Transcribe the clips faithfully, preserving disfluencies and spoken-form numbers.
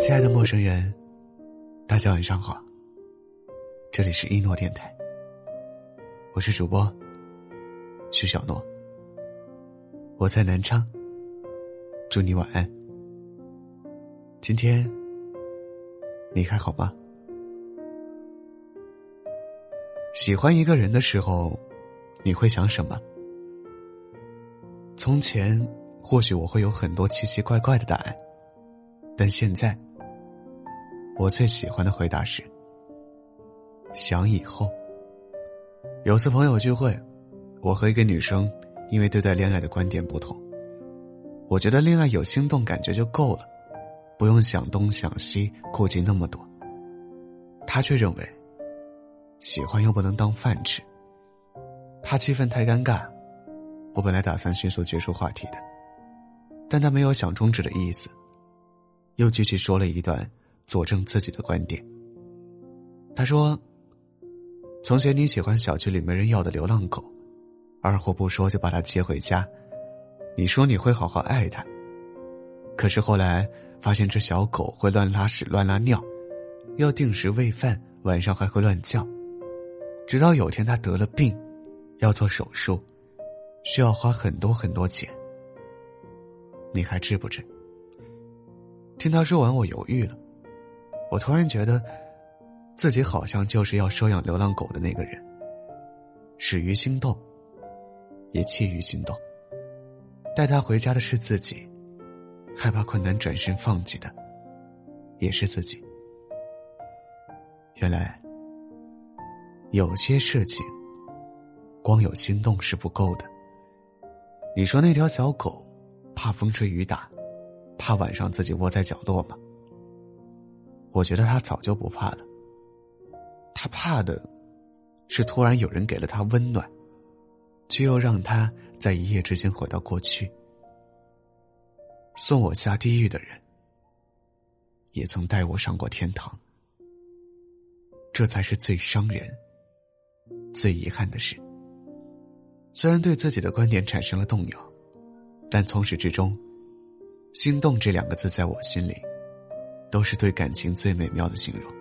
亲爱的陌生人，大家晚上好，这里是一诺电台，我是主播徐小诺，我在南昌，祝你晚安。今天你还好吗？喜欢一个人的时候，你会想什么？从前或许我会有很多奇奇怪怪的答案，但现在我最喜欢的回答是想以后。有次朋友聚会，我和一个女生因为对待恋爱的观点不同，我觉得恋爱有心动感觉就够了，不用想东想西顾及那么多。她却认为喜欢又不能当饭吃，怕气氛太尴尬，我本来打算迅速结束话题的，但她没有想终止的意思，又继续说了一段佐证自己的观点。他说，从前你喜欢小区里没人要的流浪狗，二话不说就把它接回家，你说你会好好爱它，可是后来发现这小狗会乱拉屎乱拉尿，要定时喂饭，晚上还会乱叫，直到有天它得了病，要做手术，需要花很多很多钱，你还治不治？听他说完，我犹豫了。我突然觉得自己好像就是要收养流浪狗的那个人，始于心动，也弃于心动。带他回家的是自己，害怕困难转身放弃的也是自己。原来有些事情光有心动是不够的。你说那条小狗怕风吹雨打，怕晚上自己窝在角落吗？我觉得他早就不怕了，他怕的是突然有人给了他温暖，却又让他在一夜之间回到过去。送我下地狱的人也曾带我上过天堂，这才是最伤人最遗憾的事。虽然对自己的观点产生了动摇，但从始至终心动这两个字在我心里都是对感情最美妙的形容。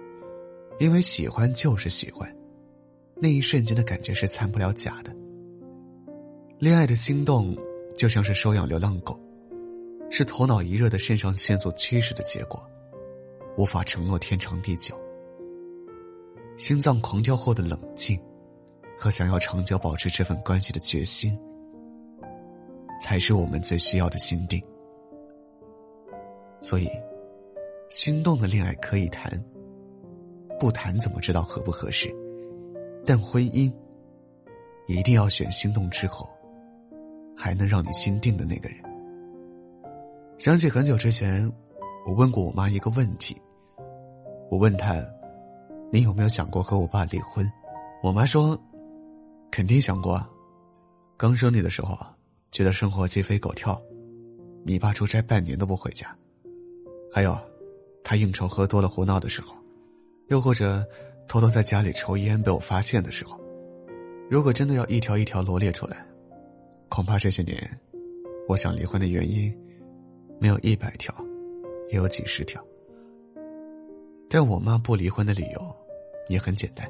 因为喜欢就是喜欢，那一瞬间的感觉是掺不了假的。恋爱的心动就像是收养流浪狗，是头脑一热的肾上腺素驱使的结果，无法承诺天长地久。心脏狂跳后的冷静和想要长久保持这份关系的决心，才是我们最需要的心定。所以心动的恋爱可以谈，不谈怎么知道合不合适？但婚姻一定要选心动之后还能让你心定的那个人。想起很久之前我问过我妈一个问题，我问她，你有没有想过和我爸离婚？我妈说，肯定想过啊，刚生你的时候觉得生活鸡飞狗跳，你爸出差半年都不回家，还有他应酬喝多了胡闹的时候，又或者偷偷在家里抽烟被我发现的时候，如果真的要一条一条罗列出来，恐怕这些年我想离婚的原因没有一百条也有几十条。但我妈不离婚的理由也很简单，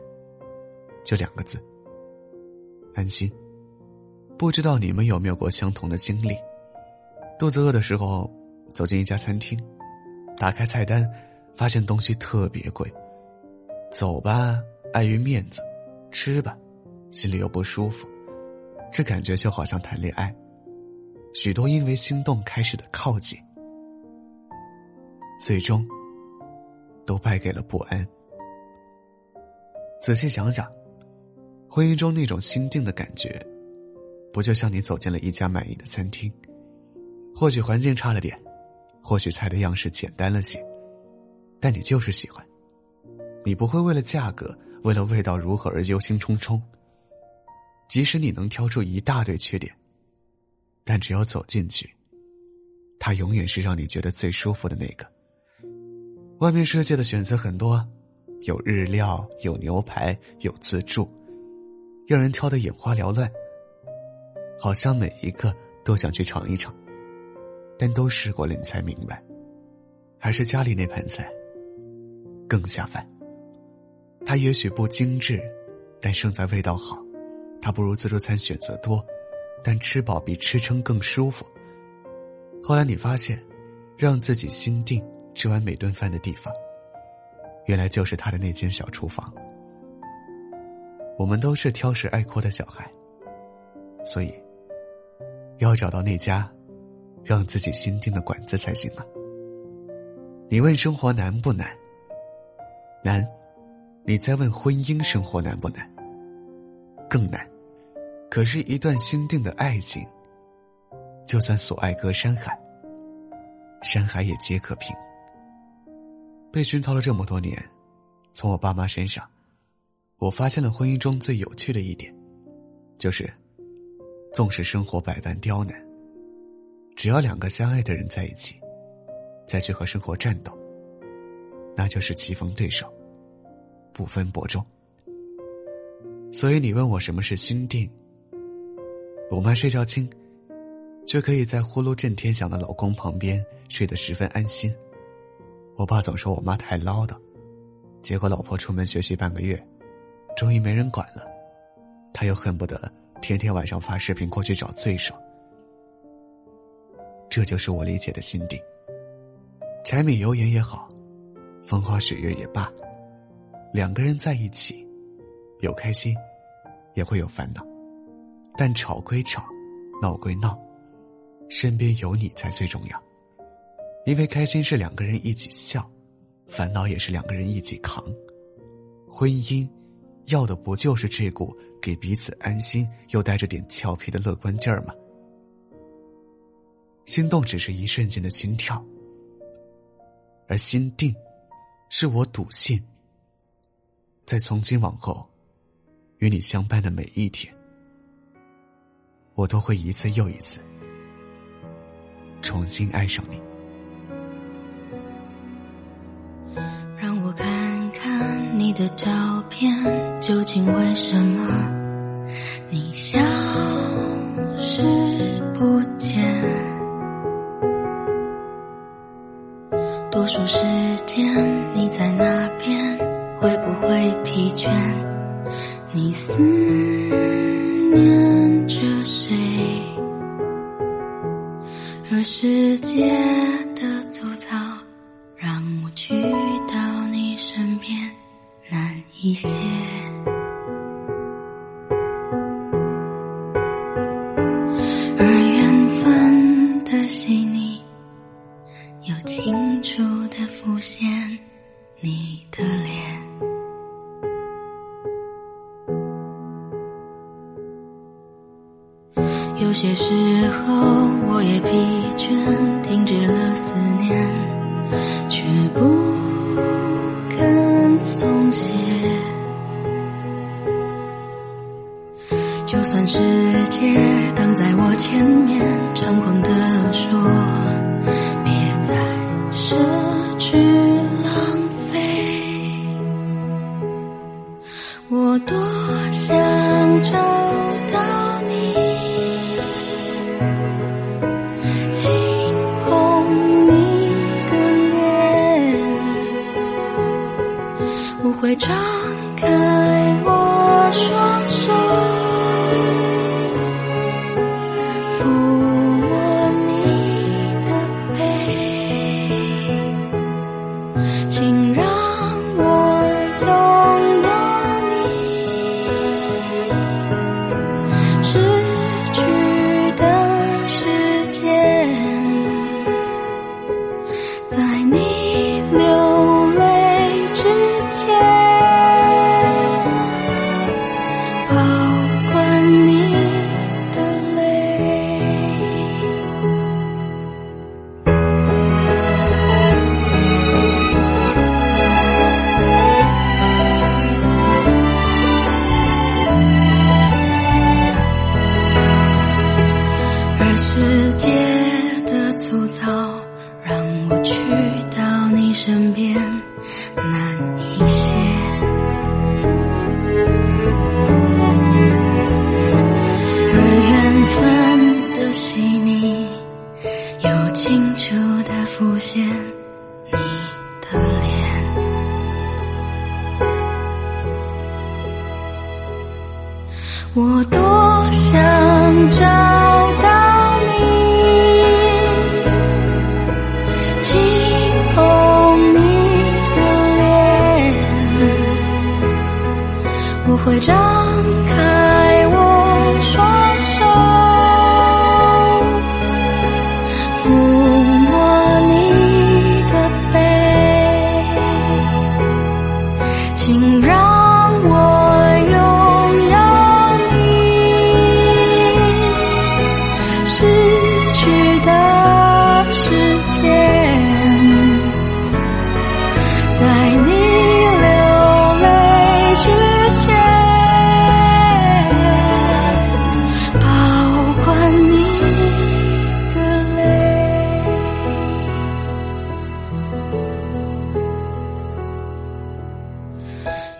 就两个字，安心。不知道你们有没有过相同的经历，肚子饿的时候走进一家餐厅，打开菜单发现东西特别贵，走吧碍于面子，吃吧心里又不舒服，这感觉就好像谈恋爱，许多因为心动开始的靠近，最终都败给了不安。仔细想想，婚姻中那种心定的感觉，不就像你走进了一家满意的餐厅，或许环境差了点，或许菜的样式简单了些，但你就是喜欢。你不会为了价格，为了味道如何而忧心忡忡。即使你能挑出一大堆缺点，但只要走进去，它永远是让你觉得最舒服的那个。外面世界的选择很多，有日料，有牛排，有自助，让人挑得眼花缭乱，好像每一个都想去尝一尝。但都试过了你才明白，还是家里那盘菜更下饭。它也许不精致，但胜在味道好。它不如自助餐选择多，但吃饱比吃撑更舒服。后来你发现，让自己心定吃完每顿饭的地方，原来就是他的那间小厨房。我们都是挑食爱哭的小孩，所以要找到那家让自己心定的馆子才行啊。你问生活难不难？难。你再问婚姻生活难不难？更难。可是一段心定的爱情，就算所爱隔山海，山海也皆可平。被熏陶了这么多年，从我爸妈身上，我发现了婚姻中最有趣的一点，就是纵使生活百般刁难，只要两个相爱的人在一起，再去和生活战斗，那就是棋逢对手，不分伯仲。所以你问我什么是心定，我妈睡觉轻，却可以在呼噜震天响的老公旁边睡得十分安心。我爸总说我妈太唠叨，结果老婆出门学习半个月，终于没人管了，他又恨不得天天晚上发视频过去找罪受。这就是我理解的心定。柴米油盐也好，风花雪月也罢，两个人在一起，有开心，也会有烦恼，但吵归吵，闹归闹，身边有你才最重要。因为开心是两个人一起笑，烦恼也是两个人一起扛。婚姻要的不就是这股给彼此安心又带着点俏皮的乐观劲儿吗？心动只是一瞬间的心跳，而心定是我笃信，在从今往后与你相伴的每一天，我都会一次又一次重新爱上你。让我看看你的照片，究竟为什么你消失不见？多数时间你在那边，会不会疲倦？你思念着谁？而世界的粗糙让我去到你身边难一些。而缘分的细腻又清楚地浮现你的脸。有些时候我也疲倦，停止了思念，却不肯松懈。就算世界挡在我前面，猖狂地说别再奢侈浪费，我多想找到你，会张开我双手抚摸你的背，请让我拥有你。失去的时间在你流泪之前，世界的粗糙让我去到你身边难一些。而缘分的细腻有清楚地浮现你的脸，我多想找到你，紧捧你的脸，我会张开我双手。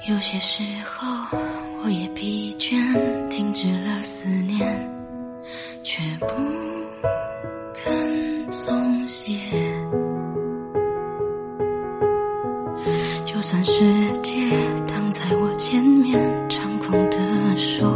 有些时候我也疲倦，停止了思念，却不肯松懈，就算世界挡在我前面，猖狂地说